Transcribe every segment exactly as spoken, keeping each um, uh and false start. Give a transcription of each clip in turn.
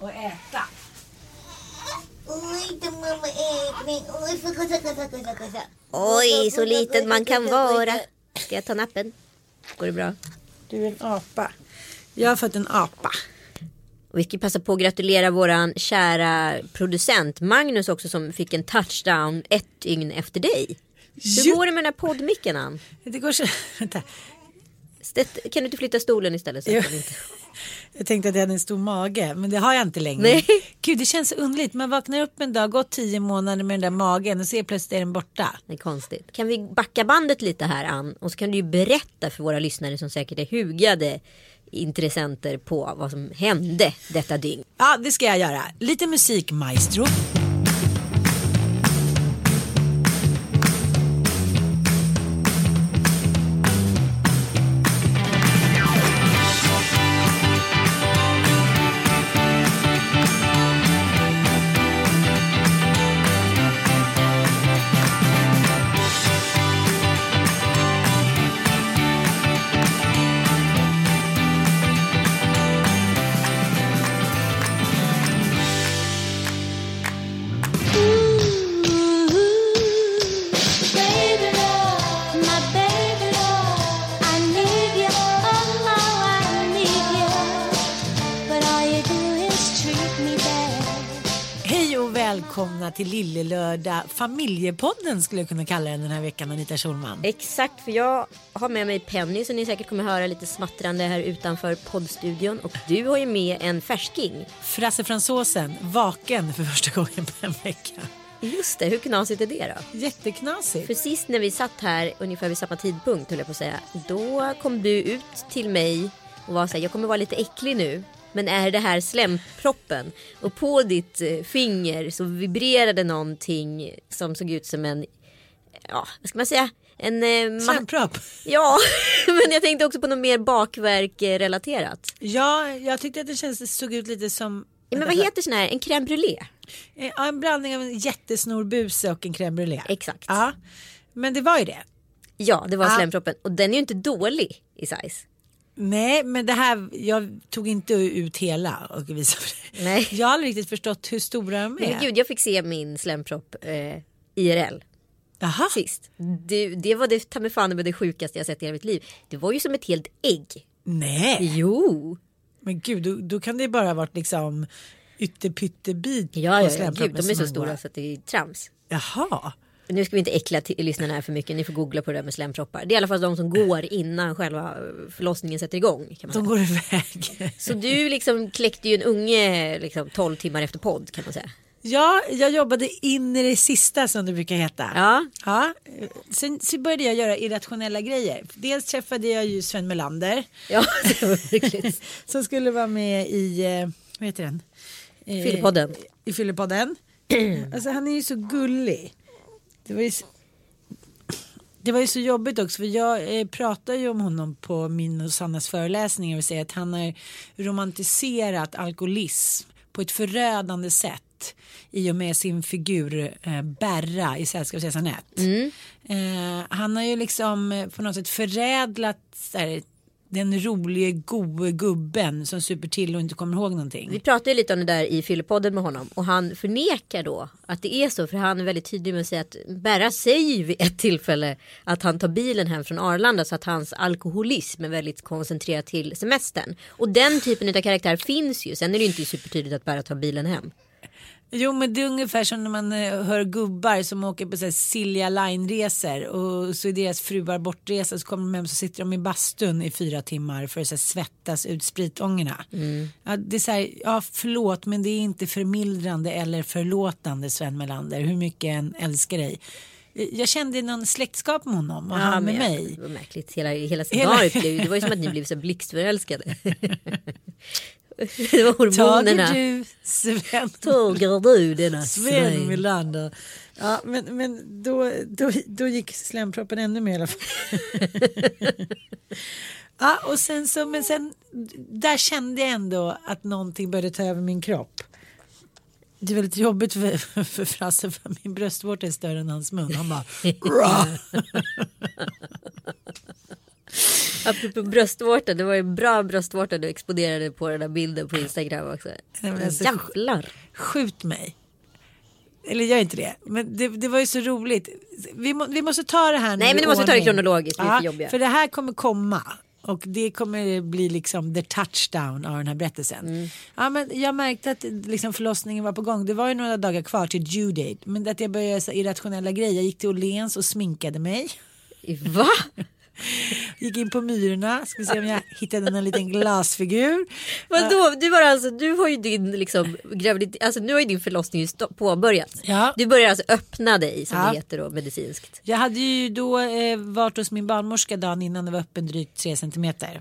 Och äta. Oj, då mamma ätning. Oj, för kossa, kossa, kossa, kossa. Oj, så liten man kan vara. Ska jag ta nappen? Går det bra? Du är en apa. Jag har fått en apa. Och vi ska passa på att gratulera våran kära producent Magnus också, som fick en touchdown ett dygn efter dig. Hur jo. går det med den här poddmicken, Ann? Det går så... Vänta. Kan du inte flytta stolen istället? Så jag, inte... jag tänkte att jag hade en stor mage, men det har jag inte längre. Nej. Gud, det känns underligt. Man vaknar upp en dag, gått tio månader med den där magen och ser plötsligt är den borta. Det är konstigt. Kan vi backa bandet lite här, Ann? Och så kan du ju berätta för våra lyssnare som säkert är hugade intressenter på vad som hände detta dygn. Ja, det ska jag göra. Lite musik, maestro. Till Lillelördag, familjepodden skulle jag kunna kalla den den här veckan, Anita Schulman. Exakt, för jag har med mig Penny, så ni säkert kommer höra lite smattrande här utanför poddstudion. Och du har ju med en färsking, Frasse Fransåsen, vaken för första gången på en vecka. Just det, hur knasigt är det då? Jätteknasigt. För sist när vi satt här ungefär vid samma tidpunkt, höll jag på att säga, då kom du ut till mig och var så här, jag kommer vara lite äcklig nu. Men är det här slämproppen? Och på ditt finger så vibrerade någonting som såg ut som en... Ja, vad ska man säga? En... Eh, slämpropp? Ma- ja, men jag tänkte också på något mer bakverk-relaterat. Ja, jag tyckte att det känns, såg ut lite som... Ja, men vad heter sån här? En crème brûlée? Ja, en blandning av en jättesnorbuse och en crème brûlée. Exakt. Ja, men det var ju det. Ja, det var ja. Slämproppen. Och den är ju inte dålig i size. Nej, men det här, jag tog inte ut hela och visade det. Nej. Jag har aldrig riktigt förstått hur stora de är. Men gud, jag fick se min slämpropp eh, I R L. Aha. Sist. Det, det var det, ta mig fan, det sjukaste jag sett i hela mitt liv. Det var ju som ett helt ägg. Nej. Jo. Men gud, då, då kan det bara ha varit liksom ytterpyttebit ja, på ja, slämproppen. Ja, de är så stora så att det är trams. Jaha. Nu ska vi inte äckla till lyssnarna här för mycket. Ni får googla på det där med slämproppar. Det är i alla fall de som går innan själva förlossningen sätter igång. Kan man de säga. Går iväg. Så du liksom kläckte ju en unge liksom, tolv timmar efter podd, kan man säga. Ja, jag jobbade in i det sista, som det brukar heta. Ja. Ja. Sen så började jag göra irrationella grejer. Dels träffade jag ju Sven Melander. Ja, det var verkligt. Som skulle vara med i, vad heter den? Filipodden. I Filipodden. Alltså han är ju så gullig. Det var, ju, det var ju så jobbigt också, för jag eh, pratar ju om honom på min och Sannas föreläsningar och säger att han har romantiserat alkoholism på ett förödande sätt i och med sin figur eh, Berra i Sällskap. Mm. eh, Han har ju liksom eh, på något sätt förädlat så här, den roliga gode gubben som super till och inte kommer ihåg någonting. Vi pratade ju lite om det där i Filipodden med honom. Och han förnekar då att det är så. För han är väldigt tydlig med att säga att Berra säger vid ett tillfälle att han tar bilen hem från Arlanda. Så att hans alkoholism är väldigt koncentrerad till semestern. Och den typen av karaktär finns ju. Sen är det ju inte supertydligt att Berra tar bilen hem. Jo, men det är ungefär som när man hör gubbar som åker på så här Silja Line-resor och så är deras fruar bortresa, så kommer de hem så sitter de i bastun i fyra timmar för att så här svettas ut spritångerna. Mm. Ja, det är så här, ja förlåt, men det är inte förmildrande eller förlåtande, Sven Melander, hur mycket en älskar dig. Jag kände någon släktskap med honom och ja, han med jag, mig. Det var märkligt, hela, hela scenariot hela... blev, det var ju som att ni blev så blixtförälskade. Det var hormonerna. Tager du, Sven. Tager du denna Sven. Sven Melander. Ja, men, men då, då, då gick slämproppen ännu mer i alla fall. Ja, och sen så, men sen, där kände jag ändå att någonting började ta över min kropp. Det är väldigt jobbigt för, för Frasse, för min bröstvårta är större än hans mun. Han bara... Apropå bröstvårta, det var ju bra bröstvårta du exponerade på den där bilden på Instagram också. Alltså, jävlar. Skjut mig. Eller gör inte det. Men det, det var ju så roligt. Vi, må, vi måste ta det här nu. Nej, men du måste ta det kronologiskt. Det är för jobbiga. För det här kommer komma. Och det kommer bli liksom the touchdown av den här berättelsen. Mm. Ja, men jag märkte att liksom förlossningen var på gång. Det var ju några dagar kvar till due date. Men att jag började så irrationella grejer. Jag gick till Åhléns och sminkade mig. Va? Gick in på Myrorna, ska se om jag hittade en liten glasfigur. Vadå? Du var alltså, du har ju din liksom graviditet, alltså nu har ju din förlossning påbörjats. Ja. Du börjar alltså öppna dig som ja. det heter då medicinskt. Jag hade ju då eh, varit hos min barnmorska dagen innan, det var öppen drygt tre centimeter.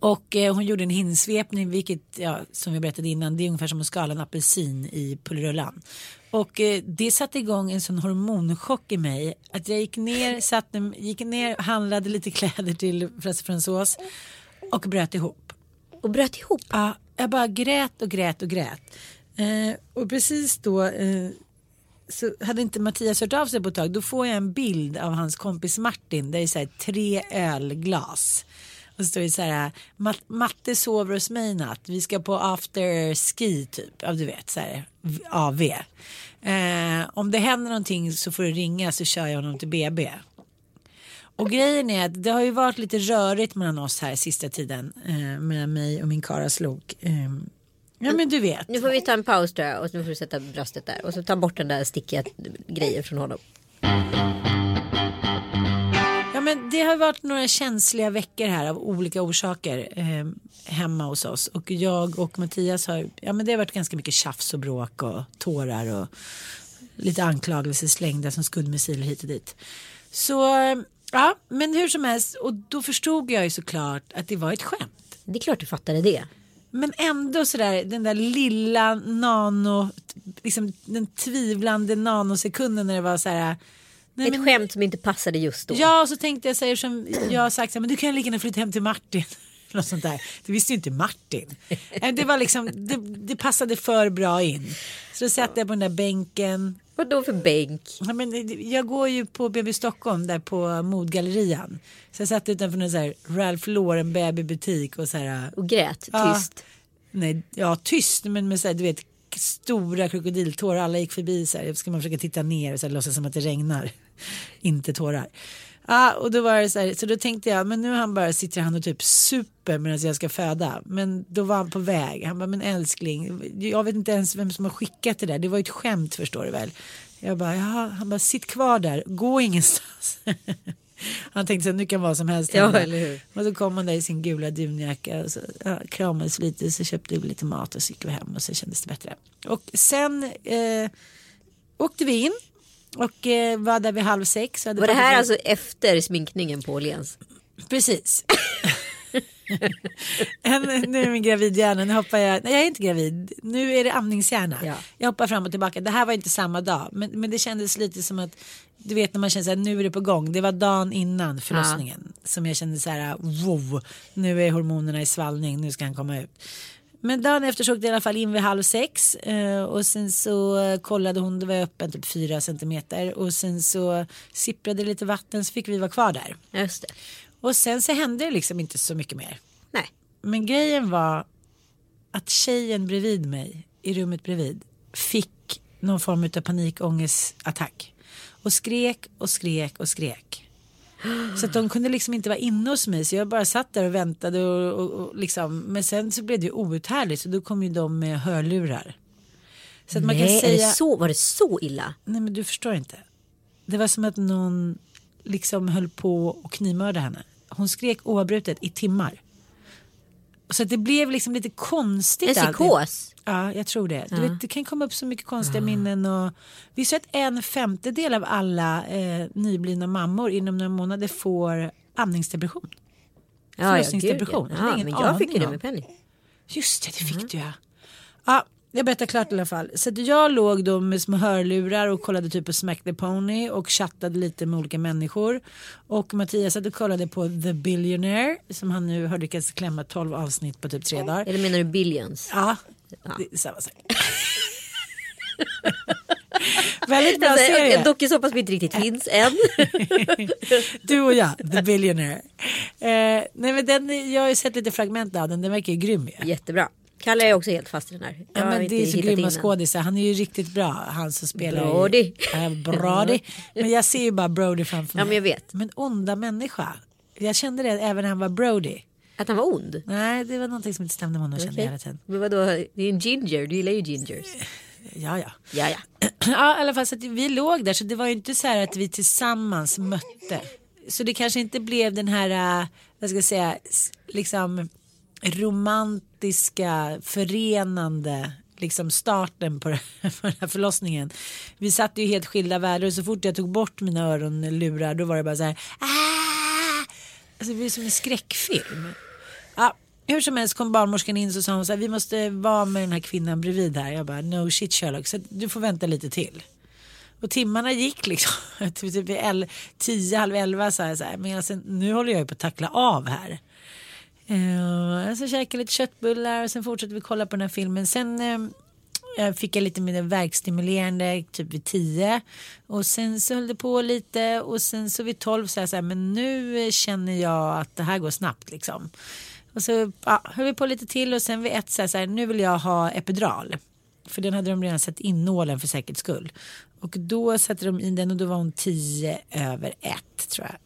Och eh, hon gjorde en hinsvepning, vilket ja, som vi berättade innan, det är ungefär som att skala en apelsin i pullerullan. Och eh, det satte igång en sån hormonchock i mig att jag gick ner, satte, gick ner, handlade lite kläder till Frasse Fransås och bröt ihop. Och bröt ihop? Ja, jag bara grät och grät och grät. Eh, och precis då eh, så hade inte Mattias hört av sig på ett tag. Då får jag en bild av hans kompis Martin där det är så här tre ölglas. Och så står det så här, Mat- Matte sover hos mig natt. Vi ska på after ski typ. Ja, du vet, så här, A V. Eh, om det händer någonting så får du ringa, så kör jag honom till B B. Och grejen är att det har ju varit lite rörigt mellan oss här sista tiden. Eh, mellan mig och min karaslok. Eh, ja, men du vet. Nu får vi ta en paus där och nu får du sätta bröstet där. Och så ta bort den där stickiga grejen från honom. Men det har varit några känsliga veckor här av olika orsaker eh, hemma hos oss. Och jag och Mattias har, ja men det har varit ganska mycket tjafs och bråk och tårar och lite anklagelser slängda som skuldmissiler hit och dit. Så ja, men hur som helst, och då förstod jag ju såklart att det var ett skämt. Det är klart du fattade det. Men ändå sådär, den där lilla nano, liksom den tvivlande nanosekunden när det var så här. Nej, men, ett skämt som inte passade just då. Ja, så tänkte jag säga som jag har sagt, men du kan ju lika gärna flytta hem till Martin. Något sånt där. Det visste ju inte Martin. Det var liksom, det, det passade för bra in. Så då satt jag på den där bänken. Vad då för bänk? Ja, men jag går ju på B B Stockholm där på Modgallerian. Så jag satt utanför en så här Ralph Lauren babybutik och så här. Och grät, ja, tyst. Nej, ja, tyst, men med så här, du vet, stora krokodiltårar. Alla gick förbi så här, ska man försöka titta ner och så här, låtsas som att det regnar. Inte tårar. Ja, och då var det så här, så då tänkte jag, men nu han bara sitter han och typ super medan jag ska föda. Men då var han på väg. Han bara, men älskling, jag vet inte ens vem som har skickat det där. Det var ju ett skämt, förstår du väl. Jag bara, ja, han bara, sitt kvar där. Gå ingenstans. Han tänkte så nu kan vara som helst. Ja, eller hur? Och så kom han där i sin gula dunjacka och så ja, kramades lite, så köpte vi lite mat och så gick vi hem och så kändes det bättre. Och sen eh, åkte vi in och eh, var där vid halv sex. Var det här alltså efter sminkningen på Åhléns? Precis. Nu är min gravidhjärna, nu hoppar jag. Nej, jag är inte gravid, nu är det amningshjärna, ja. Jag hoppar fram och tillbaka, det här var inte samma dag, men, men det kändes lite som att, du vet när man känner så här, nu är det på gång. Det var dagen innan förlossningen, ja. Som jag kände så här, wow, nu är hormonerna i svallning, nu ska han komma ut. Men dagen efter såg det i alla fall in vid halv sex. Och sen så kollade hon, det var öppen typ fyra centimeter. Och sen så sipprade lite vatten, så fick vi vara kvar där. Just det. Och sen så hände det liksom inte så mycket mer. Nej. Men grejen var att tjejen bredvid mig, i rummet bredvid, fick någon form av panikångestattack. Och skrek och skrek och skrek. Så att de kunde liksom inte vara inne hos mig. Så jag bara satt där och väntade och, och, och liksom. Men sen så blev det ju outhärdligt. Så då kom ju de med hörlurar. Så att man nej, kan säga, är det så, var det så illa? Nej, men du förstår inte. Det var som att någon liksom höll på och knivmörda henne. Hon skrek oavbrutet i timmar. Så att det blev liksom lite konstigt. En psykos? Ja, jag tror det. Ja. Du vet, det kan komma upp så mycket konstiga ja. minnen. Och vi ser att en femtedel av alla eh, nyblivna mammor inom några månader får andningsdepression. Ja, förlossningsdepression. Ja, ja, men jag fick ju det med Penny. Just det, det fick mm. du ja. Ja. Jag berättar klart i alla fall. Så jag låg då med små hörlurar och kollade typ på Smack the Pony och chattade lite med olika människor. Och Mattias hade kollade på The Billionaire, som han nu har lyckats klämma tolv avsnitt på typ tre dagar. Eller menar du Billions? Ja, ja. Det är samma sak. Väldigt bra serie. En dokusåpa som inte riktigt finns än. Du och jag, The Billionaire. Eh, nej men den, jag har ju sett lite fragment av den, den verkar ju grym. Ja. Jättebra. Kalle är också helt fast i den här. Ja, men det är så grymma skådisar. Han är ju riktigt bra. Han som spelar Brody. Äh, Brody. Men jag ser ju bara Brody framför mig. Ja, men jag vet. Men onda människa. Jag kände det även när han var Brody. Att han var ond? Nej, det var någonting som inte stämde med honom. Okay. Kände hela tiden. Men vadå? Det är en ginger. Du gillar ju gingers. Ja, ja. Ja, ja. Ja, i alla fall så att vi låg där. Så det var ju inte så här att vi tillsammans mötte. Så det kanske inte blev den här, vad ska jag säga, liksom romantiska förenande liksom starten på den här förlossningen. Vi satt ju helt skilda världar och så fort jag tog bort mina öronlurar då var det bara så här aah! Alltså det blev som en skräckfilm. Ja, hur som helst kom barnmorskan in så sa hon så här, vi måste vara med den här kvinnan bredvid här. Jag bara no shit Sherlock, så du får vänta lite till. Och timmarna gick liksom typ typ vid tio, halv elva så här, så här. Men alltså, nu håller jag ju på att tackla av här. Uh, så käkade lite köttbullar och sen fortsatte vi kolla på den här filmen. Sen uh, fick jag lite mer verkstimulerande typ vid tio. Och sen så höll det på lite. Och sen så vid tolv så här, så här, men nu känner jag att det här går snabbt liksom. Och så uh, höll vi på lite till. Och sen vid ett så här, så här, nu vill jag ha epidural. För den hade de redan satt in nålen för säkerhets skull. Och då satte de in den och då var hon tio över ett tror jag.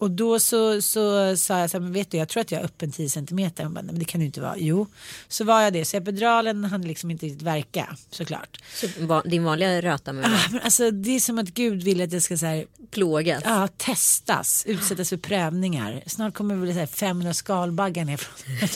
Och då så, så sa jag så här, men vet du, jag tror att jag är öppen tio centimeter. Hon bara, nej men det kan ju inte vara. Jo, så var jag det. Så epiduralen hann liksom inte riktigt verka, såklart. Så din vanliga röta med ah, men alltså det är som att Gud vill att jag ska så här, plågas. Ja, ah, testas, utsättas för prövningar. Snart kommer väl så här femhundra skalbaggar ner från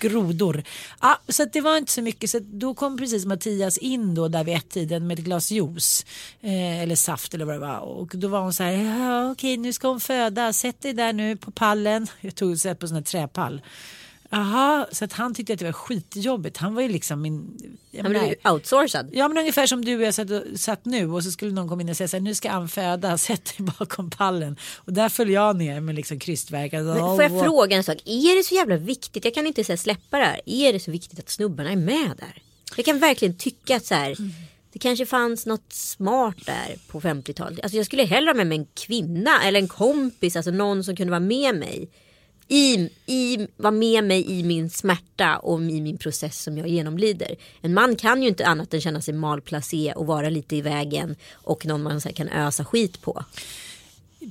grodor. Ja, ah, så att det var inte så mycket. Så då kom precis Mattias in då där vid ett tiden med ett glas juice. Eh, eller saft eller vad det var. Och då var hon så här, ja. Okej, nu ska hon föda. Sätt dig där nu på pallen. Jag tog sätt på sån här träpall. Aha, så att han tyckte att det var skitjobbigt. Han var ju liksom min... Han blev ju outsourcad. Ja, men ungefär som du och jag satt, satt nu. Och så skulle någon komma in och säga så här, nu ska han föda. Sätt dig bakom pallen. Och där föll jag ner med liksom krystverk. Alltså, men får jag oh, fråga en sak? Är det så jävla viktigt? Jag kan inte så här släppa det här. Är det så viktigt att snubbarna är med där? Jag kan verkligen tycka att så här... Mm. Det kanske fanns något smart där på femtiotalet. Alltså jag skulle hellre ha med mig en kvinna eller en kompis. Alltså någon som kunde vara med mig. I, i, vara med mig i min smärta och i min process som jag genomlider. En man kan ju inte annat än känna sig malplacé och vara lite i vägen. Och någon man så här kan ösa skit på.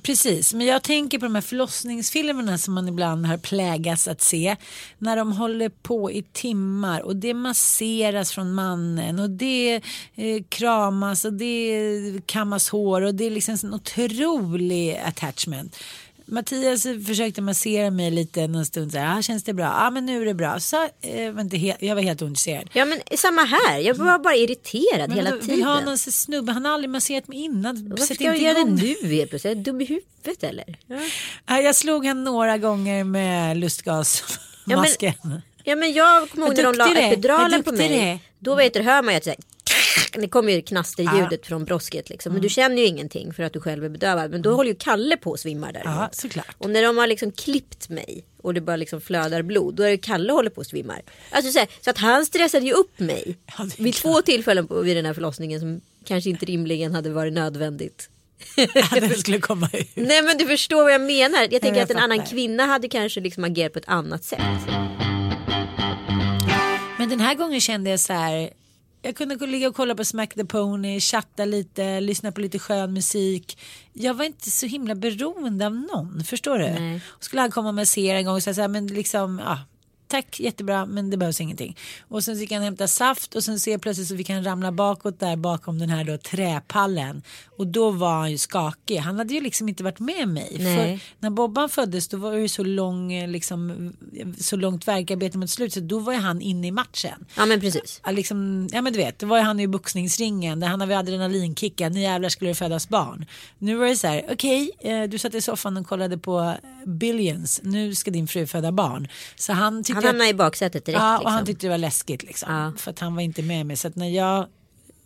Precis, men jag tänker på de här förlossningsfilmerna som man ibland har plägats att se. När de håller på i timmar och det masseras från mannen och det eh, kramas och det kammas hår och det är liksom en otrolig attachment. Mattias försökte massera mig lite en stund så här, ah, känns det bra? Ja, ah, men nu är det bra. Så, eh, vänta, jag var helt ointresserad. Ja, men samma här. Jag var bara irriterad men, hela då, tiden. Vi har någon snubbe, han har aldrig masserat mig innan. Varför Sätt ska jag göra det nu? Är jag dum i huvudet eller? Ja. Jag slog han några gånger med lustgasmasken. Ja, men, ja, men jag kommer ihåg när de la epiduralen på mig. Det. Då vet du, hör man ju att det kommer ju knasterljudet ja. från brosket liksom. Men mm. du känner ju ingenting för att du själv är bedövad. Men då mm. håller ju Kalle på och svimmar där. Ja, såklart. Och när de har liksom klippt mig och det bara liksom flödar blod, då är det Kalle håller på och svimmar. Alltså så, här, så att han stressade ju upp mig ja, vid klart. två tillfällen på, vid den här förlossningen som kanske inte rimligen hade varit nödvändigt. att den skulle komma ut. Nej, men du förstår vad jag menar. Jag tänker Nej, jag att en fattar. annan kvinna hade kanske liksom agerat på ett annat sätt. Men den här gången kände jag så här, jag kunde gå ligga och kolla på Smack the Pony, chatta lite, lyssna på lite skön musik. Jag var inte så himla beroende av någon, förstår du? Nej. Skulle han komma med serien en gång och säga men liksom, ja, tack, jättebra, men det behövs ingenting. Och sen fick han hämta saft och sen ser plötsligt så vi kan ramla bakåt där bakom den här då träpallen. Och då var han ju skakig. Han hade ju liksom inte varit med mig. Nej. För när Bobban föddes då var det ju så lång liksom, så långt verkarbete mot slut, så då var ju han inne i matchen. Ja men precis. Ja, liksom, ja men du vet, då var ju han i boxningsringen där han hade adrenalinkickar. Ni jävlar skulle det födas barn. Nu var det så här, okej, okay, du satt i soffan och kollade på Billions. Nu ska din fru föda barn. Så han tyckte, han hamnade i baksätet direkt. Ja, och liksom. Han tyckte det var läskigt liksom, ja. För att han var inte med mig. Så att när jag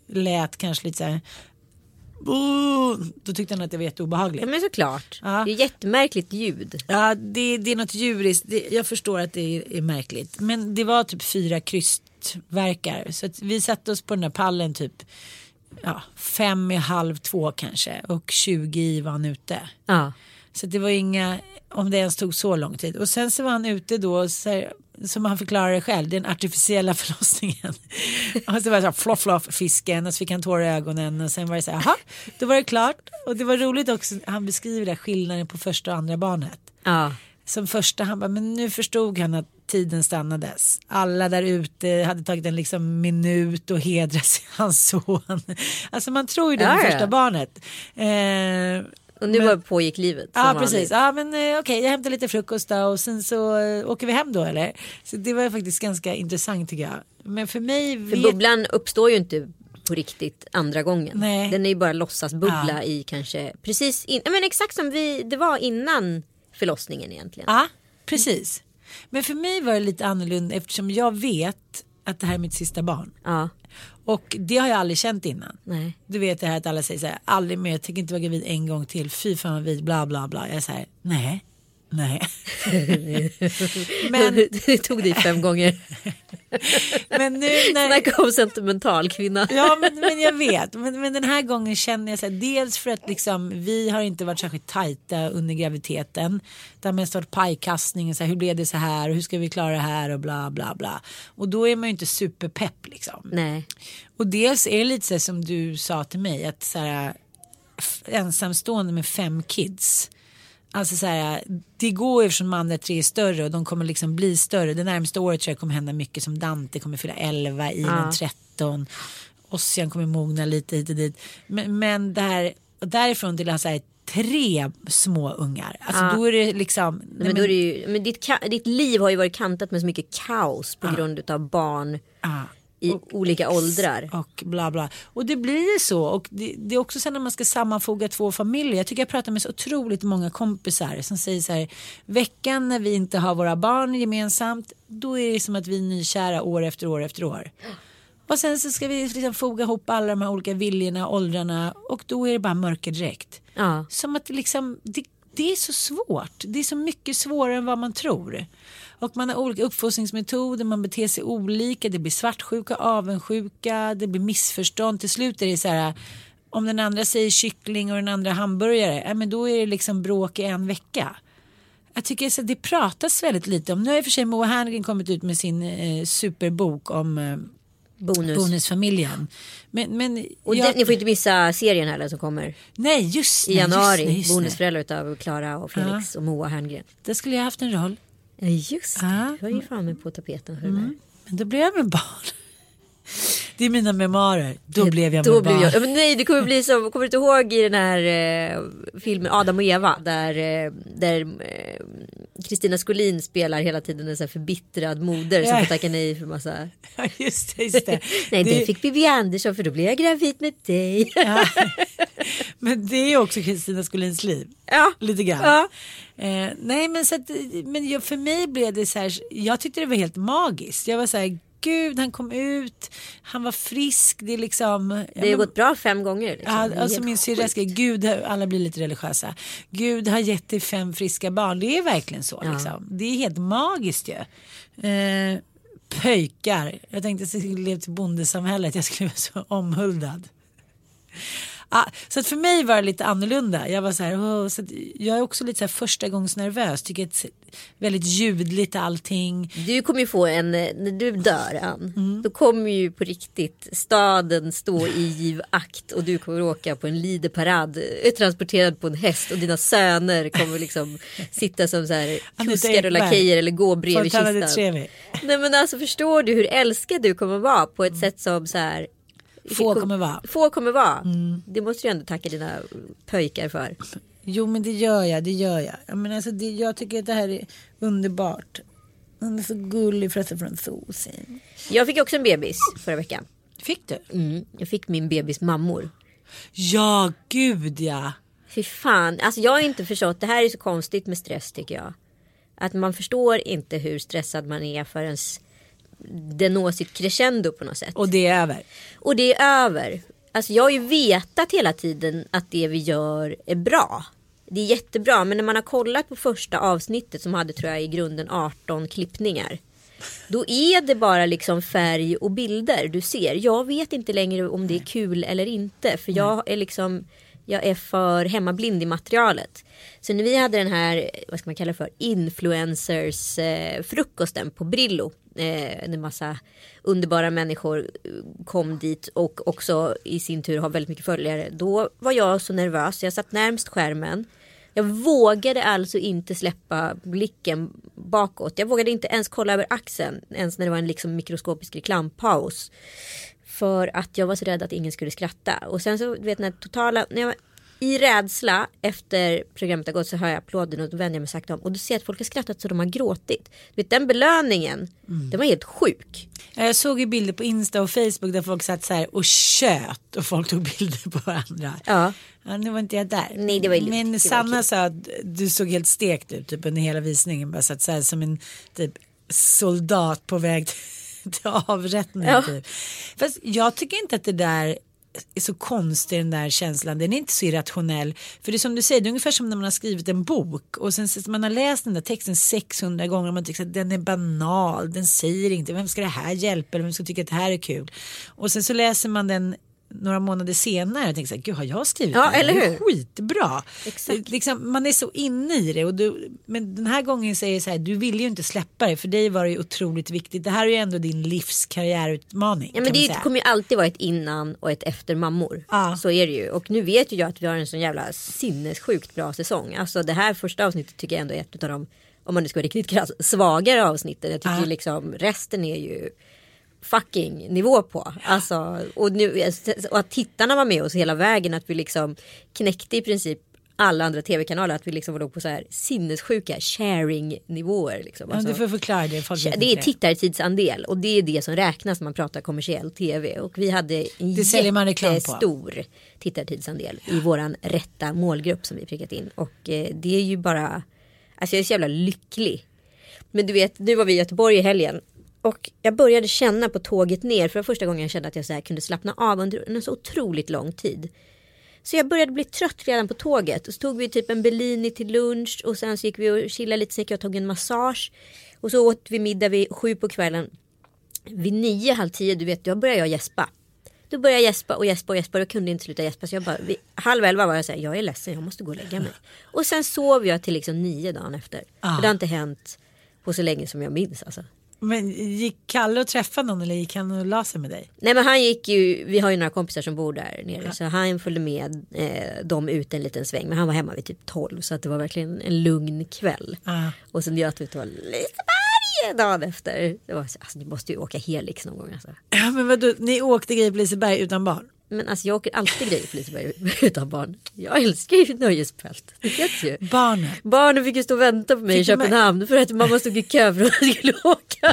lät kanske lite så här, då tyckte han att det var jätteobehagligt. Ja, men såklart, ja. Det är jättemärkligt ljud. Ja, det, det är något djuriskt det, jag förstår att det är, är märkligt. Men det var typ fyra krystverkar. Så att vi satte oss på den där pallen typ, ja, fem i halv två kanske. Och tjugo i var han ute. Ja. Så det var inga, om det ens tog så lång tid. Och sen så var han ute då, så här, som han förklarade själv, den artificiella förlossningen. Och så var det så här, floff, floff, fisken. Och så fick han tår i ögonen. Och sen var det så här, aha, då var det klart. Och det var roligt också, han beskriver det, skillnaden på första och andra barnet. Ja. Som första, han bara, men nu förstod han att tiden stannades. Alla där ute hade tagit en liksom minut och hedras hans son. Alltså man tror ju det, ja, första, ja, barnet. Eh... Och nu var pågick livet. Ja, precis. Ja, men okej, okay, jag hämtar lite frukost då, och sen så uh, åker vi hem då, eller? Så det var faktiskt ganska intressant tycker jag. Men för mig... Vet... För bubblan uppstår ju inte på riktigt andra gången. Nej. Den är ju bara låtsas bubbla, ja, i kanske... Precis, in... men exakt som vi... det var innan förlossningen egentligen. Ja, precis. Men för mig var det lite annorlunda eftersom jag vet att det här är mitt sista barn. Ja. Och det har jag aldrig känt innan. Nej. Du vet det här att alla säger så här, aldrig mer, jag tänker inte vara gravid en gång till, fy fan vad vid, bla bla bla. Jag är så här, nej, nej. Men det tog dig fem gånger. Men nu när... Snacka om sentimental kvinna. Ja, men, men jag vet. Men, men den här gången känner jag så här, dels för att liksom, vi har inte varit särskilt tajta under graviditeten. Det har mest varit pajkastning och så här, hur blev det så här? Och hur ska vi klara det här? Och bla bla bla. Och då är man ju inte superpepp liksom. Nej. Och dels är det lite så här, som du sa till mig, att så här, ensamstående med fem kids... Alltså så här, det går ju eftersom de andra tre är större och de kommer liksom bli större. Det närmaste året tror jag kommer hända mycket, som Dante kommer fylla elva, Ivan tretton, Ossian kommer mogna lite hit och dit. Men, men det här, därifrån till att ha tre små ungar. Alltså ja. Då är det liksom... Nej, men, men, då är det ju, men ditt, ditt liv har ju varit kantat med så mycket kaos på ja. grund av barn... Ja. I och olika ex, åldrar. Och bla bla. Och det blir ju så. Och det, det är också sen när man ska sammanfoga två familjer. Jag tycker jag pratar med så otroligt många kompisar som säger så här, veckan när vi inte har våra barn gemensamt, då är det som att vi är nykära år efter år efter år. Och sen så ska vi liksom foga ihop alla de här olika viljorna, åldrarna. Och då är det bara mörker direkt. Ja. Som att liksom, det, det är så svårt. Det är så mycket svårare än vad man tror. Och man har olika uppfostringsmetoder, man beter sig olika, det blir svartsjuka, avundsjuka, det blir missförstånd. Till slut är det så här, om den andra säger kyckling och den andra hamburgare, ja, men då är det liksom bråk i en vecka. Jag tycker så att det pratas väldigt lite om. Nu har i och för sig Moa Herngren kommit ut med sin eh, superbok om... Eh, Bonus. Bonusfamiljen. Men, men och jag... det, ni får inte missa serien heller som kommer. Nej, just det. I januari, just det, just det. Bonusföräldrar utav Klara och Felix, ja, och Moa Herngren. Det skulle jag haft en roll. Just det, ah, jag är ju framme på tapeten för mm. det där. Men då blev jag med barn. Det är mina memoarer. Då ja, blev jag då med blev barn jag. Men nej, det kommer bli som, kommer du inte ihåg i den här eh, filmen Adam och Eva, där Kristina eh, eh, Skolin spelar hela tiden en så här förbittrad moder som får tacka nej för massa. Ja, just det, just det. Nej, det... det fick B B Andersson, för då blev jag gravid med dig. Ja. Men det är också Kristina Skolins liv. Ja. Lite grann. Ja. Eh, nej, men, så att, men jag, för mig blev det så här, jag tyckte det var helt magiskt. Jag var så här, gud, han kom ut, han var frisk, det är liksom... Det har men, gått bra fem gånger. Liksom. Ja, alltså min syrra skrev, Gud, alla blir lite religiösa. Gud har gett dig fem friska barn. Det är verkligen så, ja, liksom. Det är helt magiskt ju. Eh, pöjkar. Jag tänkte att jag skulle leva till bondesamhället. Jag skulle vara så omhuldad. Ah, så att för mig var det lite annorlunda. Jag var så här, oh, så jag är också lite så här första gångs nervös. Tycker att det är väldigt ljudligt allting. Du kommer ju få en, när du dör, Ann, mm. då kommer ju på riktigt staden stå i givakt och du kommer åka på en lideparad, transporterad på en häst, och dina söner kommer liksom sitta som så här kuskar och lakejer eller gå bredvid kistan. Nej, men alltså förstår du hur älskad du kommer vara på ett mm. sätt som så här få kommer vara. Få kommer vara. Mm. Det måste du ändå tacka dina pojkar för. Jo, men det gör jag, det gör jag. Jag menar, alltså, det, jag tycker att det här är underbart. Hon är så gullig förresten från Solsidan. Jag fick också en bebis förra veckan. Fick du? Mm, jag fick min bebis mammor. Ja, gud ja. Fy fan, alltså jag har inte förstått. Det här är så konstigt med stress tycker jag. Att man förstår inte hur stressad man är förrän det når sitt crescendo på något sätt. Och det är över. Och det är över. Alltså jag har ju vetat hela tiden att det vi gör är bra. Det är jättebra, men när man har kollat på första avsnittet som hade tror jag i grunden arton klippningar, då är det bara liksom färg och bilder du ser. Jag vet inte längre om det är kul eller inte, för jag är liksom jag är för hemmablind i materialet. Så när vi hade den här, vad ska man kalla för, influencers eh, frukosten på Brillo, eh, en massa underbara människor kom dit och också i sin tur har väldigt mycket följare, då var jag så nervös, jag satt närmst skärmen. Jag vågade alltså inte släppa blicken bakåt. Jag vågade inte ens kolla över axeln, ens när det var en liksom mikroskopisk reklampaus. För att jag var så rädd att ingen skulle skratta. Och sen så, du vet, när totala... När jag var i rädsla efter programmet har gått så hör jag applåden och då vänder jag mig sakta om. Och du ser att folk har skrattat så de har gråtit. Du vet, den belöningen, mm. den var helt sjuk. Jag såg ju bilder på Insta och Facebook där folk satt så här och tjöt. Och folk tog bilder på varandra. Ja. Ja, nu var inte jag där. Nej, det var ju men Sanna sa att du såg helt stekt ut typ under hela visningen. Bara satt så här som en typ soldat på väg till... avrättning ja. Typ. Fast jag tycker inte att det där är så konstigt, den där känslan. Den är inte så irrationell. För det är som du säger, det är ungefär som när man har skrivit en bok och sen man har läst den där texten sexhundra gånger och man tycker att den är banal, den säger inte, vem ska det här hjälpa eller vem ska tycka att det här är kul. Och sen så läser man den några månader senare och tänker så här, gud har jag skrivit ja, det? Eller hur? Det är skitbra. Exakt. Liksom, man är så inne i det och du, men den här gången säger så här, du vill ju inte släppa det, för dig var det ju otroligt viktigt. Det här är ju ändå din livskarriärutmaning. Ja, men det, ju, det kommer ju alltid vara ett innan och ett efter mammor. Ja. Så är det ju. Och nu vet ju jag att vi har en sån jävla sinnessjukt bra säsong. Alltså det här första avsnittet tycker jag ändå är ett av de, om man nu ska vara riktigt krass, svagare avsnitten. Jag tycker ja. liksom resten är ju fucking nivå på alltså, och, nu, och att tittarna var med oss hela vägen, att vi liksom knäckte i princip alla andra tv-kanaler, att vi liksom låg på så här sinnessjuka sharing-nivåer liksom. Alltså, ja, du får förklara det. Folk det är tittartidsandel och det är det som räknas när man pratar kommersiell tv, och vi hade en jättestor tittartidsandel ja. i våran rätta målgrupp som vi prickat in, och eh, det är ju bara alltså jag är så jävla lycklig. Men du vet, nu var vi i Göteborg i helgen. Och jag började känna på tåget ner, för första gången jag kände att jag så här kunde slappna av under en så otroligt lång tid. Så jag började bli trött redan på tåget. Och så tog vi typ en Bellini till lunch och sen så gick vi och chillade lite, så gick jag och tog en massage. Och så åt vi middag vid sju på kvällen. Vid nio, halv tio, du vet, då började jag gäspa. Då började jag gäspa och gäspa och gäspa och kunde inte sluta gäspa. Så jag bara, vid halv elva var jag så här, jag är ledsen, jag måste gå och lägga mig. Och sen sov jag till liksom nio dagen efter. Ah. Det har inte hänt på så länge som jag minns alltså. Men gick Kalle och träffade någon eller gick han och la sig med dig? Nej, men han gick ju, vi har ju några kompisar som bor där nere ja. Så han följde med eh, dem ut en liten sväng. Men han var hemma vid typ tolv, så att det var verkligen en lugn kväll ja. Och sen gör att vi var Liseberg dagen efter. Det var så, alltså ni måste ju åka Helix någon gång alltså. Ja, men vadå, ni åkte grejer på Liseberg utan barn? Men alltså jag åker alltid grejer på Liseberg utan barn. Jag älskar ju nöjesfält. Det vet ju. Barnen. Barnen fick ju stå och vänta på mig fick i Köpenhamn med? För att mamma stod i kö för att jag skulle åka.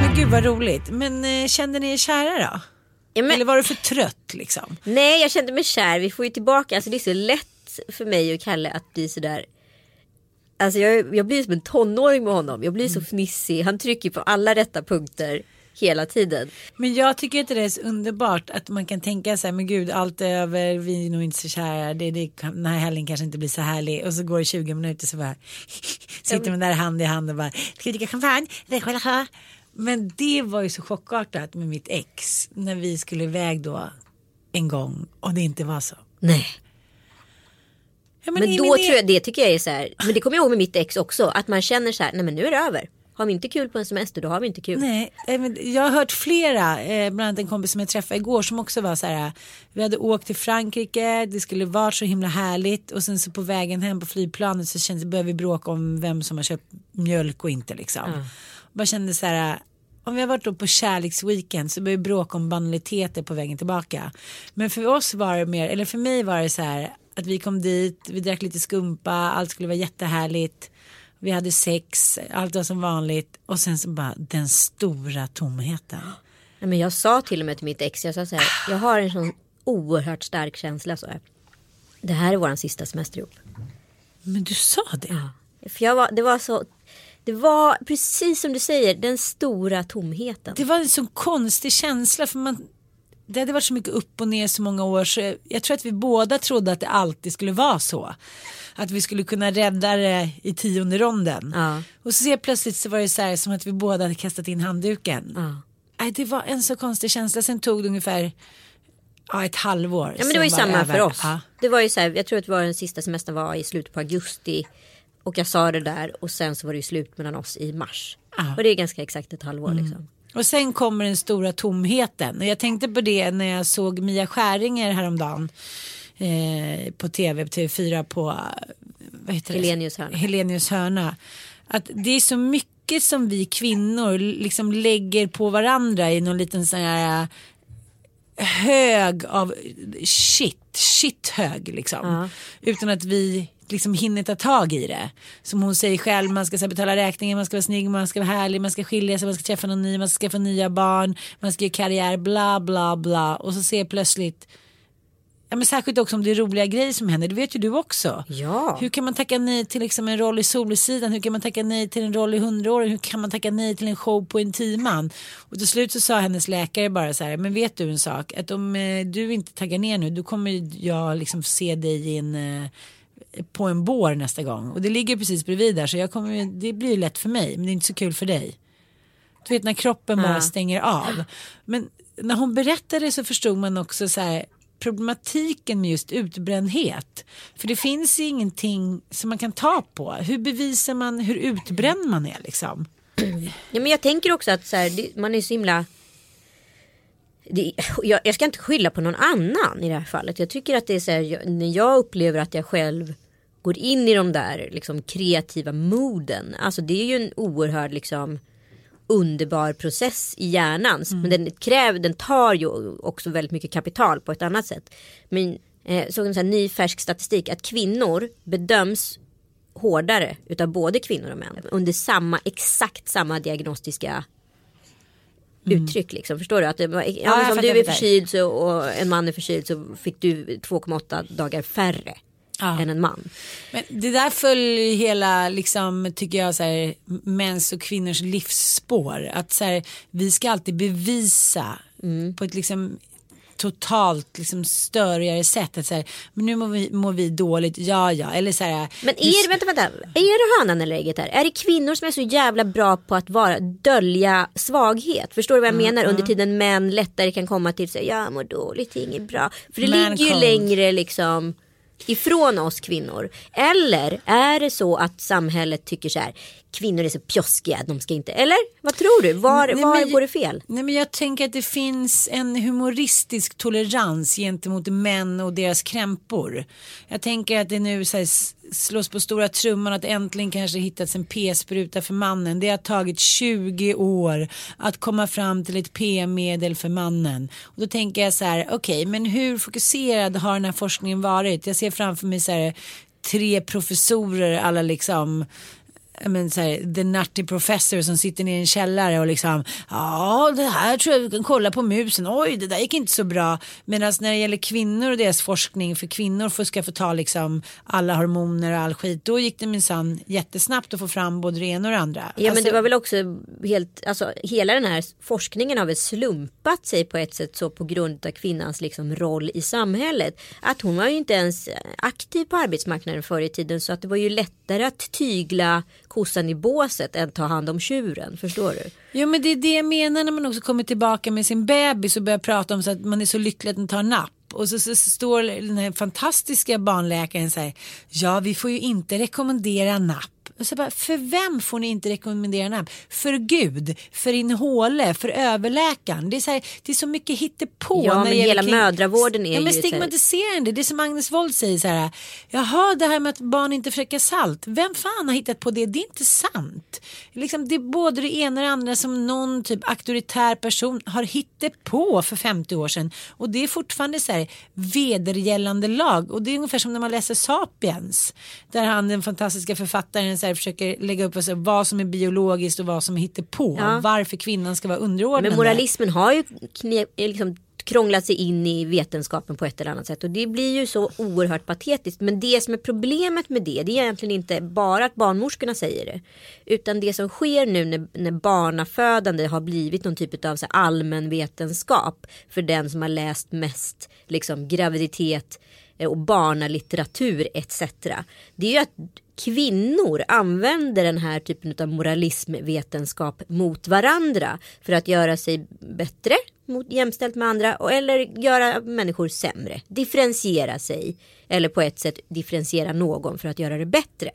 Men gud vad roligt. Men kände ni er kära då? Ja, men, eller var du för trött liksom? Nej, jag kände mig kär. Vi får ju tillbaka. Alltså det är så lätt för mig och Kalle att bli sådär. Alltså jag, jag blir som en tonåring med honom. Jag blir mm. så fnissig. Han trycker på alla rätta punkter. hela tiden. Men jag tycker inte det är så underbart att man kan tänka så här, men gud, allt är över, vi är nog inte så kära, det, det, den här helgen kanske inte blir så härlig. Och så går det tjugo minuter så bara sitter man där hand i hand och bara, ska vi dricka champagne? Men det var ju så chockartat med mitt ex när vi skulle iväg då en gång och det inte var så. Nej. Ja, men men då tror jag, det tycker jag är så här, men det kommer jag ihåg med mitt ex också, att man känner så här, nej men nu är det över. Har vi inte kul på en semester, då har vi inte kul. Nej, jag har hört flera, bland annat en kompis som jag träffade igår som också var så här, vi hade åkt till Frankrike, det skulle vara så himla härligt och sen så på vägen hem på flygplanet så kändes, började vi bråka om vem som har köpt mjölk och inte liksom. Mm. Bara kände så här, om vi har varit då på kärleksweekend så började vi bråka om banaliteter på vägen tillbaka. Men för oss var det mer, eller för mig var det så här, att vi kom dit, vi drack lite skumpa, allt skulle vara jättehärligt. Vi hade sex, allt var som vanligt. Och sen så bara den stora tomheten. Nej, men jag sa till och med till mitt ex, jag sa så här, jag har en sån oerhört stark känsla så här, det här är våran sista semester ihop. Men du sa det? Ja, för jag var, det var så... Det var precis som du säger, den stora tomheten. Det var en så konstig känsla för man... Det hade varit så mycket upp och ner så många år så jag tror att vi båda trodde att det alltid skulle vara så. Att vi skulle kunna rädda det i tionde ronden. Ja. Och så ser jag plötsligt så var det så här som att vi båda hade kastat in handduken. Ja. Det var en så konstig känsla. Sen tog det ungefär ja, ett halvår. Ja, men det var ju samma över. För oss. Ja. Det var ju så här, jag tror att det var den sista semestern var i slutet på augusti. Och jag sa det där och sen så var det ju slut mellan oss i mars. Ja. Och det är ganska exakt ett halvår mm. liksom. Och sen kommer den stora tomheten. Och jag tänkte på det när jag såg Mia Skäringer häromdagen eh, på T V, på T V fyra på vad heter Helenius Hörna. Helenius Hörna. Att det är så mycket som vi kvinnor liksom lägger på varandra i någon liten sån här hög av shit, shit hög liksom. Uh-huh. Utan att vi liksom hinner ta tag i det. Som hon säger själv, man ska så här, betala räkningen, man ska vara snygg, man ska vara härlig, man ska skilja sig, man ska träffa någon ny, man ska få nya barn, man ska göra karriär, bla bla bla. Och så ser plötsligt, ja men särskilt också om det är roliga grejer som händer, det vet ju du också. Ja. Hur kan man tacka nej till liksom en roll i Solsidan, hur kan man tacka nej till en roll i hundraåren, hur kan man tacka nej till en show på en timman? Och till slut så sa hennes läkare bara så här, men vet du en sak, att om eh, du inte taggar ner nu, då kommer jag liksom se dig i en... Eh, på en bår nästa gång. Och det ligger precis bredvid där. Så jag kommer, det blir ju lätt för mig. Men det är inte så kul för dig. Du vet när kroppen bara ja. stänger av. Men när hon berättade så förstod man också så här, problematiken med just utbrändhet. För det finns ju ingenting som man kan ta på. Hur bevisar man hur utbränd man är liksom? Ja, men jag tänker också att så här, man är så himla... Det, jag, jag ska inte skylla på någon annan i det här fallet. Jag tycker att det är så här, jag, när jag upplever att jag själv går in i de där liksom, kreativa moden. Alltså det är ju en oerhörd liksom, underbar process i hjärnan. Mm. Men den, kräver, den tar ju också väldigt mycket kapital på ett annat sätt. Men eh, såg en så här ny färsk statistik att kvinnor bedöms hårdare utav både kvinnor och män under samma, exakt samma diagnostiska Mm. uttryck liksom, förstår du? Att det var, ja, ja, om du är förkyld så, och en man är förkyld så fick du två komma åtta dagar färre ja. än en man. Men det där följer hela liksom, tycker jag så här, mäns och kvinnors livsspår att så här, vi ska alltid bevisa mm. på ett liksom totalt liksom störigare sätt att så här, men nu mår vi, mår vi dåligt ja ja eller så här, men är det vänta vänta är det hönan eller ägget här? Är det kvinnor som är så jävla bra på att vara dölja svaghet? Förstår du vad jag mm, menar mm. under tiden män lättare kan komma till sig jag mår dåligt inget bra för det man ligger ju längre liksom ifrån oss kvinnor. Eller är det så att samhället tycker så här, kvinnor är så pjoskiga, de ska inte, eller? Vad tror du? Var, nej, var men, går det fel? Nej men jag tänker att det finns en humoristisk tolerans gentemot män och deras krämpor. Jag tänker att det nu så här, slås på stora trumman att äntligen kanske hittats en p-spruta för mannen. Det har tagit tjugo år att komma fram till ett p-medel för mannen. Och då tänker jag så här, okej, okay, men hur fokuserad har den här forskningen varit? Jag ser framför mig så här, tre professorer alla liksom I mean, så här, the nutty professor som sitter ner i en källare och liksom, ja, det här tror jag vi kan kolla på musen, oj, det där gick inte så bra. Medan när det gäller kvinnor och deras forskning, för kvinnor får ska få ta liksom alla hormoner och all skit, då gick det minsann jättesnabbt att få fram både det ena och det andra. Ja, alltså, men det var väl också helt, alltså hela den här forskningen har väl slumpat sig på ett sätt så på grund av kvinnans liksom roll i samhället, att hon var ju inte ens aktiv på arbetsmarknaden förr i tiden, så att det var ju lättare att tygla kossan i båset än ta hand om tjuren, förstår du? Ja, men det är det jag menar när man också kommer tillbaka med sin bebis och börjar prata om så att man är så lycklig att den tar napp. Och så, så, så står den här fantastiska barnläkaren och säger, ja, vi får ju inte rekommendera napp. Och så bara, för vem får ni inte rekommendera napp? För Gud, för din håle, för överläkaren. Det är så, här, det är så mycket hittepå. Ja, när men hela kring... mödravården är ja, men ju... stigmatiserande, det är som Agnes Wold säger så här, jaha, det här med att barn inte fräcker salt. Vem fan har hittat på det? Det är inte sant. Liksom, det är både det ena och det andra som någon typ auktoritär person har hittat på för femtio år sedan. Och det är fortfarande så här vedergällande lag. Och det är ungefär som när man läser Sapiens, där han, den fantastiska författaren, så här, försöker lägga upp alltså, vad som är biologiskt och vad som hittar på, ja. Varför kvinnan ska vara underordnad. Men moralismen har ju kne- liksom krånglat sig in i vetenskapen på ett eller annat sätt, och det blir ju så oerhört patetiskt. Men det som är problemet med det, det är egentligen inte bara att barnmorskorna säger det, utan det som sker nu när, när barnafödande har blivit någon typ av så här, allmän vetenskap för den som har läst mest liksom, graviditet och barnalitteratur et cetera. Det är ju att kvinnor använder den här typen av moralismvetenskap mot varandra för att göra sig bättre, mot, jämställt med andra, eller göra människor sämre, differentiera sig, eller på ett sätt differentiera någon för att göra det bättre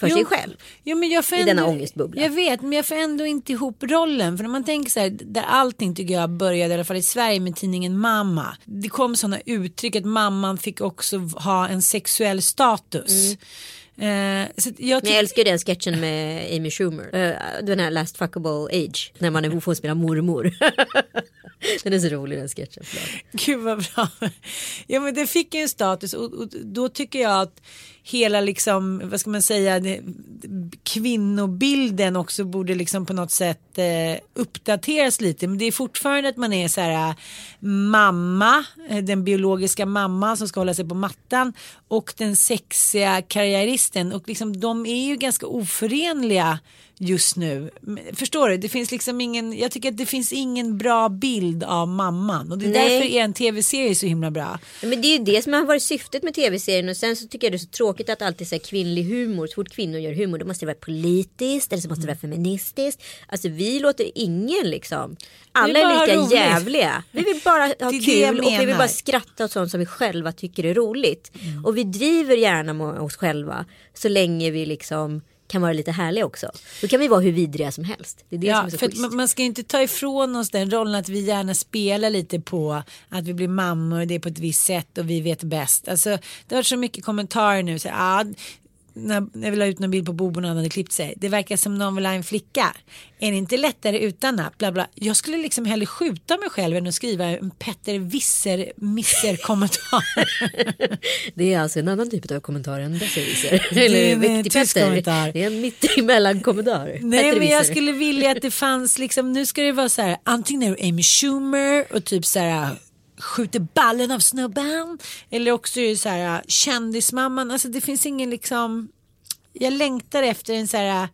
för jo, sig själv. Jo, men jag får ändå, i denna ångestbubbla. Jag vet, men jag får ändå inte ihop rollen. För när man tänker så här, där allting tycker jag började, i alla fall i Sverige, med tidningen Mamma. Det kom sådana uttryck att mamman fick också ha en sexuell status. Mm. Uh, så jag, ty- jag älskar den sketchen med Amy Schumer, uh, den här Last Fuckable Age, när man är får spela mormor. Den är så rolig, den sketchen. Gud vad bra. Ja, men det fick ju en status, och, och då tycker jag att hela liksom, vad ska man säga, det, kvinnobilden också borde liksom på något sätt eh, uppdateras lite. Men det är fortfarande att man är så här mamma, den biologiska mamman som ska hålla sig på mattan, och den sexiga karriäristen, och liksom de är ju ganska oförenliga just nu. Förstår du? Det finns liksom ingen, jag tycker att det finns ingen bra bild av mamman, och det är Nej. därför är en tv-serie så himla bra. Men det är ju det som har varit syftet med tv-serien, och sen så tycker jag det är så tråkigt att alltid så här kvinnlig humor, så fort kvinnor gör humor, då måste det vara politiskt, eller så måste det vara feministiskt. Alltså vi låter ingen liksom, alla är lika roligt. Jävliga. Vi vill bara ha kul, och vi vill bara skratta åt sånt som vi själva tycker är roligt. Mm. Och vi driver gärna med oss själva så länge vi liksom kan vara lite härlig också. Då kan vi vara hur vidriga som helst. Det är det ja, som är så för man, man ska ju inte ta ifrån oss den rollen att vi gärna spelar lite på att vi blir mammor, och det är på ett visst sätt, och vi vet bäst. Alltså, det har varit så mycket kommentarer nu. Så, ah, när jag vill ha ut någon bild på boborna och hade klippt sig. Det verkar som någon vill ha en flicka. Är det inte lättare utan napp? Bla bla. Jag skulle liksom hellre skjuta mig själv än att skriva en Petter Visser misser-kommentar. Det är alltså en annan typ av kommentar än Petter Visser. Det är en, en tysk kommentar. Det är en mittemellan-kommentar. Nej, men jag skulle vilja att det fanns liksom, nu ska det vara så här, antingen är det Amy Schumer och typ så här skjuter ballen av snubben, eller också är det så här kändismamman. Alltså det finns ingen liksom, jag längtar efter en så här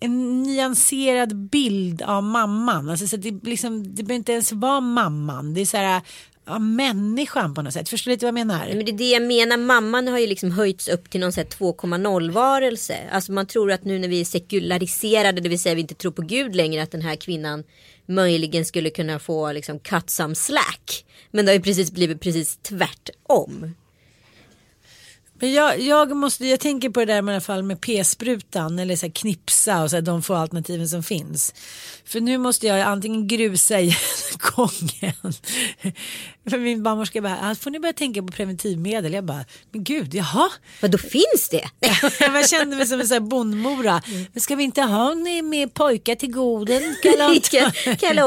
en nyanserad bild av mamman. Alltså så det liksom, det behöver inte ens vara mamman. Det är så här av människan på något sätt. Förstår du lite vad jag menar? Men det är det jag menar. Mamman har ju liksom höjts upp till någon sätt två komma noll-varelse. Alltså man tror att nu när vi är sekulariserade, det vill säga vi inte tror på Gud längre, att den här kvinnan möjligen skulle kunna få liksom cut some slack. Men det har ju precis blivit precis tvärtom. Men jag, jag, måste, jag tänker på det där med, i alla fall med p-sprutan eller så här knipsa och så här, de få alternativen som finns. För nu måste jag antingen grusa i gången. För min barnmorska bara, får ni börja tänka på preventivmedel? Jag bara, men gud, jaha. Men då finns det. Jag kände mig som en sån här bondmora. Mm. Men ska vi inte ha någon med pojkar till goden? Kalle Oskar. Kalle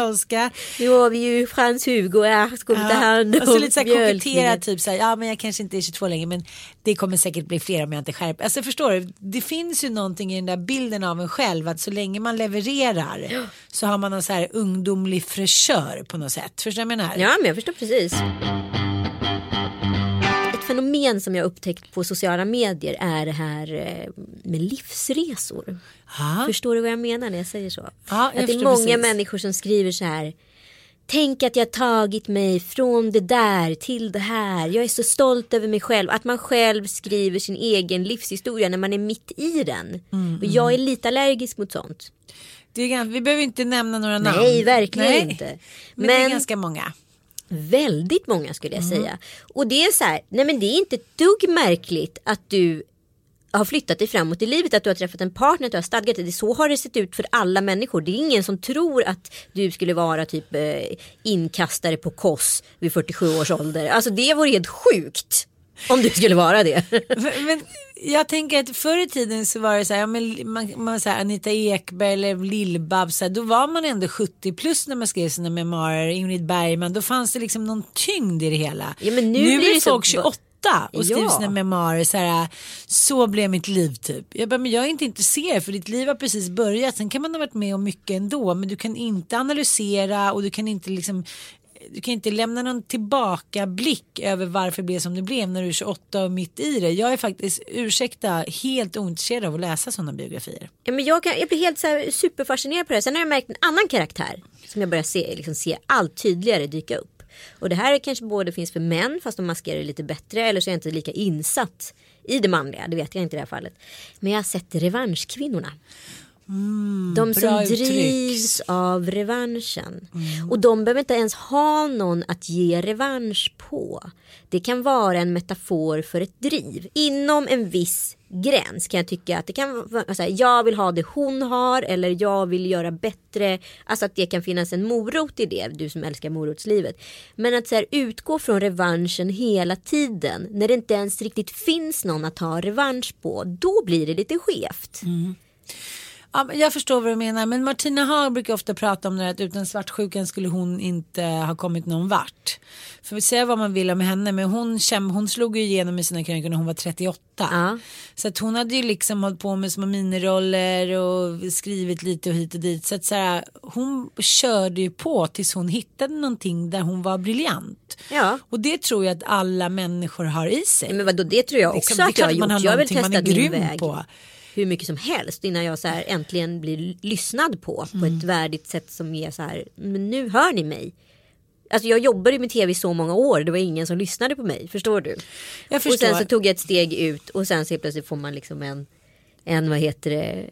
Oskar. Nu har vi ju Frans Hugo. Jag ska ta hand om mjölkningen. Och så lite så här koketera, typ så här, ja men jag kanske inte är tjugotvå längre, men men det kommer säkert bli fler om jag inte skärper. Alltså förstår du, det finns ju någonting i den där bilden av en själv att så länge man levererar ja. Så har man någon så här ungdomlig fräschör på något sätt. Förstår du vad jag menar? Ja, men jag förstår precis. Fenomen som jag upptäckt på sociala medier är det här med livsresor. Ha? Förstår du vad jag menar när jag säger så? Ja, jag att det är många precis. Människor som skriver så här: tänk att jag tagit mig från det där till det här. Jag är så stolt över mig själv. Att man själv skriver sin egen livshistoria när man är mitt i den. Mm, och jag är lite allergisk mot sånt. Det är ganska, vi behöver inte nämna några namn. Nej, verkligen Nej. inte. Men, Men det är ganska många. Väldigt många skulle jag mm. säga. Och det är så här, nej men det är inte ett dugg märkligt att du har flyttat dig framåt i livet, att du har träffat en partner, att du har stadgat dig. Så har det sett ut för alla människor. Det är ingen som tror att du skulle vara typ eh, inkastare på K O S vid fyrtiosju års ålder. Alltså det vore helt sjukt om du skulle vara det. Men jag tänker att förr i tiden så var det så här, man, man, så här Anita Ekberg eller Lil Bab, så här, då var man ändå sjuttio plus när man skrev sina memoarer. Ingrid Bergman, då fanns det liksom någon tyngd i det hela. Ja, men nu, nu blir det folk så... tjugoåtta och skriver ja. sina memoarer så här: så blev mitt liv typ. Jag bara, men jag är inte intresserad för ditt liv har precis börjat. Sen kan man ha varit med om mycket ändå, men du kan inte analysera och du kan inte liksom du kan inte lämna någon tillbaka blick över varför det blev som det blev när du är tjugoåtta och mitt i det. Jag är faktiskt, ursäkta, helt ointresserad av att läsa sådana biografier. Ja, men jag, kan, jag blir helt så här superfascinerad på det. Sen har jag märkt en annan karaktär som jag börjar se, liksom se allt tydligare dyka upp. Och det här kanske både finns för män, fast de maskerar det lite bättre, eller så är jag inte lika insatt i det manliga, det vet jag inte i det här fallet. Men jag har sett revanschkvinnorna. Mm, de som drivs av revanschen. Mm. Och de behöver inte ens ha någon att ge revansch på. Det kan vara en metafor för ett driv. Inom en viss gräns kan jag tycka att det kan vara så här, jag vill ha det hon har, eller jag vill göra bättre. Alltså att det kan finnas en morot i det, du som älskar morotslivet. Men att så här, utgå från revanschen hela tiden, när det inte ens riktigt finns någon att ha revansch på, då blir det lite skevt. Mm. Ja, jag förstår vad du menar, men Martina Haag brukar ofta prata om det här, att utan svartsjukan skulle hon inte ha kommit någon vart. För vi ser vad man vill om henne, men hon, käm, hon slog ju igenom i sina krönikor när hon var trettioåtta. Ja. Så att hon hade ju liksom hållit på med små miniroller och skrivit lite och hit och dit. Så att så här, hon körde ju på tills hon hittade någonting där hon var briljant. Ja. Och det tror jag att alla människor har i sig. Men vadå, det tror jag också liksom, att jag har gjort. Har jag vill testa din väg. På. Hur mycket som helst innan jag så här äntligen blir lyssnad på mm. på ett värdigt sätt som är så här, men nu hör ni mig. Alltså jag jobbade med tv i så många år, det var ingen som lyssnade på mig, förstår du? Jag förstår. Och sen så tog jag ett steg ut och sen så plötsligt får man liksom en, en vad heter det,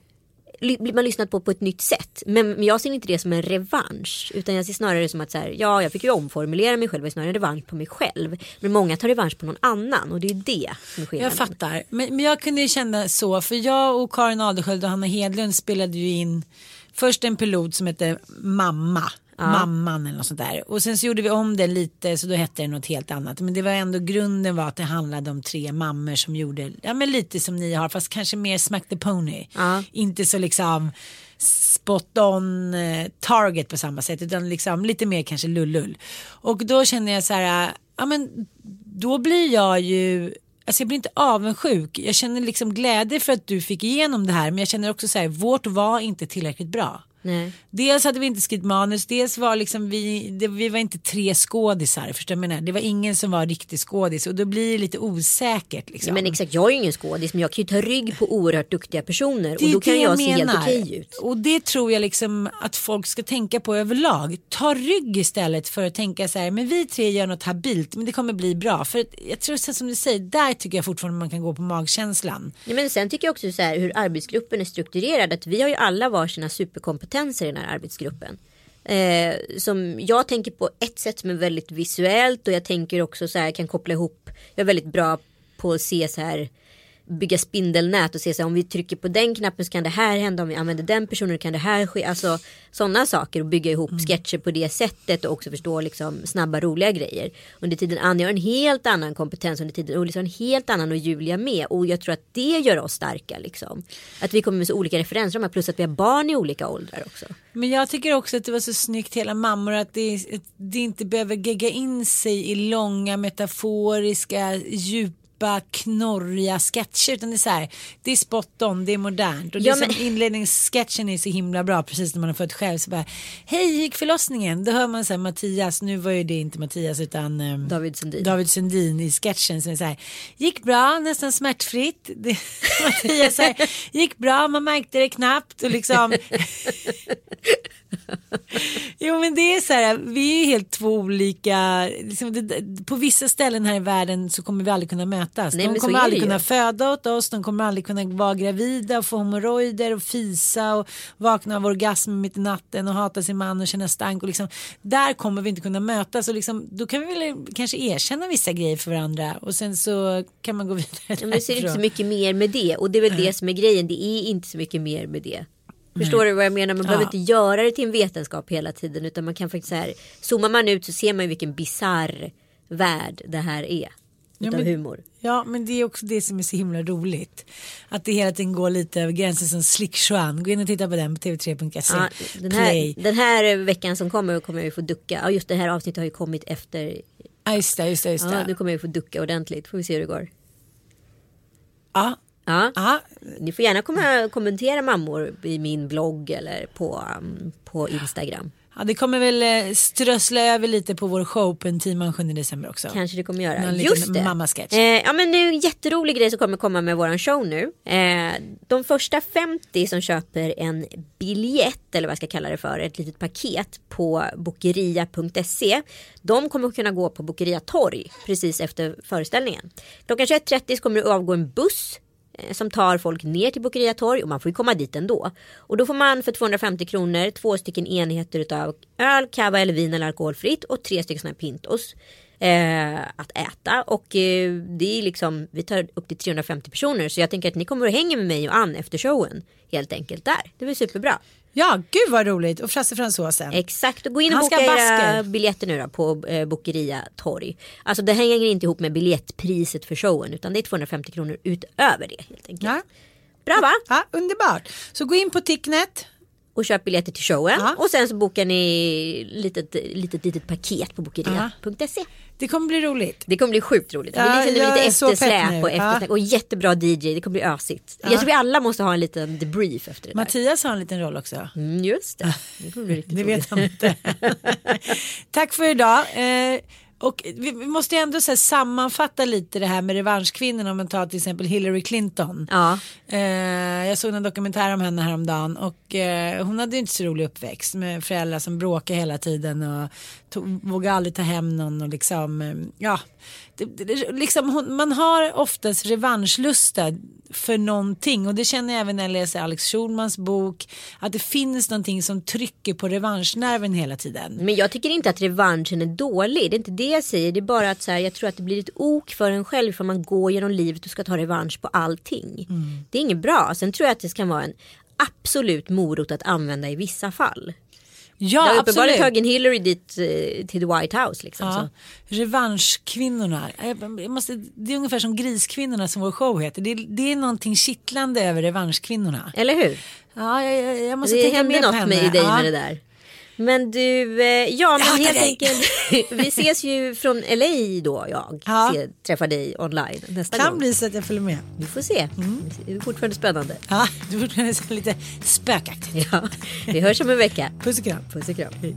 blir man lyssnat på på ett nytt sätt. Men jag ser inte det som en revansch, utan jag ser snarare som att så här, ja, jag fick ju omformulera mig själv, och snarare en revansch på mig själv. Men många tar revansch på någon annan, och det är det som sker. Jag fattar, men, men jag kunde ju känna så, för jag och Karin Adelsköld och Hanna Hedlund spelade ju in först en pilot som hette Mamma Ja. Mamman eller något sånt där. Och sen så gjorde vi om det lite, så då hette det något helt annat. Men det var ändå, grunden var att det handlade om tre mammor som gjorde, ja men lite som ni har, fast kanske mer Smack the Pony. Ja. Inte så liksom spot on target på samma sätt, utan liksom lite mer kanske lullull. Och då känner jag så här, ja men då blir jag ju, alltså jag blir inte avundsjuk. Jag känner liksom glädje för att du fick igenom det här, men jag känner också så här, vårt var inte tillräckligt bra. Nej. Dels hade vi inte skrivit manus, dels var liksom vi, det, vi var inte tre skådisar, förstår du? Det var ingen som var riktig skådis, och då blir det lite osäkert liksom. Ja, men exakt, jag är ju ingen skådis, men jag kan ju ta rygg på oerhört duktiga personer, det, och då kan jag, jag se helt okej ut. Och det tror jag liksom att folk ska tänka på överlag. Ta rygg istället för att tänka så här, men vi tre gör något habilt, men det kommer bli bra. För jag tror sen som du säger, där tycker jag fortfarande man kan gå på magkänslan. Ja, men sen tycker jag också så här, hur arbetsgruppen är strukturerad, att vi har ju alla varsina superkompetenser i den här arbetsgruppen. Eh, som jag tänker på ett sätt som är väldigt visuellt, och jag tänker också så här, kan koppla ihop, jag är väldigt bra på att se så här, bygga spindelnät och se så här, om vi trycker på den knappen så kan det här hända, om vi använder den personen kan det här ske, alltså sådana saker, och bygga ihop mm. sketcher på det sättet, och också förstå liksom snabba roliga grejer. Under tiden Annie har en helt annan kompetens, under tiden Olle har en helt annan, och Julia med, och jag tror att det gör oss starka liksom. Att vi kommer med så olika referenser, plus att vi har barn i olika åldrar också. Men jag tycker också att det var så snyggt, hela mammor, att det, att det inte behöver gegga in sig i långa metaforiska djup djupa, knorriga sketcher, utan det är så här, det är spot on, det är modernt. Och det ja, men... som inledningssketchen är så himla bra, precis när man har fått själv så bara, hej, hur gick förlossningen? Då hör man så här, Mattias, nu var ju det inte Mattias utan um, David Sundin. David Sundin i sketchen som är så här, gick bra, nästan smärtfritt. Det, Mattias så här, gick bra, man märkte det knappt och liksom... Jo, men det är så här, vi är helt två olika liksom, det, på vissa ställen här i världen så kommer vi aldrig kunna mötas. Nej, de kommer aldrig kunna föda åt oss, de kommer aldrig kunna vara gravida och få hemorrojder och fisa och vakna av orgasm mitt i natten och hata sin man och känna stank och liksom, där kommer vi inte kunna mötas och liksom, då kan vi väl kanske erkänna vissa grejer för varandra och sen så kan man gå vidare. Ja, men det ser inte så mycket mer med det, och det är väl mm. det som är grejen, det är inte så mycket mer med det. Förstår Nej. Du vad jag menar? Man ja. Behöver inte göra det till en vetenskap hela tiden, utan man kan faktiskt så här, zoomar man ut så ser man vilken bizarr värld det här är utav ja, men, humor. Ja, men det är också det som är så himla roligt. Att det hela tiden går lite över gränsen som slickshow. Gå in och titta på den på T V tre punkt se. Ja, den, här, den här veckan som kommer kommer jag ju få ducka. Ja, just det här avsnittet har ju kommit efter. Ja, just det, just det, just det. Ja, nu kommer jag ju få ducka ordentligt. Får vi se hur det går. Ja. Ja. Aha. Ni får gärna komma kommentera mammor i min blogg eller på, um, på Instagram. Ja, det kommer väl strössla över lite på vår show på en timman sjunde december också. Kanske det kommer göra. Någon just det. Mamma-sketch. Eh, ja, men nu en jätterolig grej som kommer komma med våran show nu. Eh, de första femtio som köper en biljett, eller vad jag ska kalla det för, ett litet paket på bokeria punkt se, de kommer kunna gå på Bokeria torg precis efter föreställningen. Klockan tjugoett trettio kommer det avgå en buss som tar folk ner till Bokeria torg, och man får ju komma dit ändå. Och då får man för tvåhundrafemtio kronor två stycken enheter utav öl, kava eller vin eller alkoholfritt och tre stycken såna här pintos eh, att äta. Och eh, det är liksom, vi tar upp till trehundrafemtio personer, så jag tänker att ni kommer att hänga med mig och Ann efter showen helt enkelt där. Det blir superbra. Ja, gud vad roligt. Och Frasse Fransåsen. Exakt, och gå in och han boka era biljetter nu då på eh, Bokeria torg. Alltså det hänger inte ihop med biljettpriset för showen, utan det är tvåhundrafemtio kronor utöver det helt enkelt. Ja. Bra, va? Ja, underbart. Så gå in på Ticknet och köp biljetter till showen. Ja. Och sen så bokar ni litet, litet, litet paket på bokeria punkt se. Ja. Det kommer bli roligt. Det kommer bli sjukt roligt. Ja, det blir lite, lite eftersläp och eftersläpp. Ja. Och jättebra D J. Det kommer bli ösigt. Ja. Jag tror vi alla måste ha en liten debrief efter det. Mattias där har en liten roll också. Mm, just det. Det, bli det vet han inte. Tack för idag. Eh, och vi måste ändå så här sammanfatta lite det här med revanschkvinnorna, om man tar till exempel Hillary Clinton. Ja. Eh, jag såg en dokumentär om henne häromdagen, och eh, hon hade ju inte så rolig uppväxt med föräldrar som bråkade hela tiden och tog, vågade aldrig ta hem någon och liksom, ja, det, det, liksom hon, man har oftast revanschlusta för någonting, och det känner jag även när jag läser Alex Schulmans bok, att det finns någonting som trycker på revanschnerven hela tiden. Men jag tycker inte att revanschen är dålig, det är inte det jag säger, det är bara att så här, jag tror att det blir ett ok för en själv för man går genom livet och ska ta revansch på allting. Mm. Det är inget bra. Sen tror jag att det ska vara en absolut morot att använda i vissa fall. Ja, absolut. Uppenbarligen tog en Hillary dit till The White House liksom, ja. Så. Revanschkvinnorna, jag måste, det är ungefär som griskvinnorna som vår show heter. Det är, det är någonting kittlande över revanschkvinnorna. Eller hur? Ja, jag, jag måste det tänka mer på henne. Det händer något med dig, ja, med det där. Men du, ja, men helt enkelt, vi ses ju från L A då, jag ja. ser, träffar dig online nästa kan gång. Kan bli så att jag följer med. Vi får se, mm. det är fortfarande spännande. Ja, det är fortfarande lite spökaktigt. Ja, vi hörs om en vecka. Puss och kram. Puss och kram. Hej.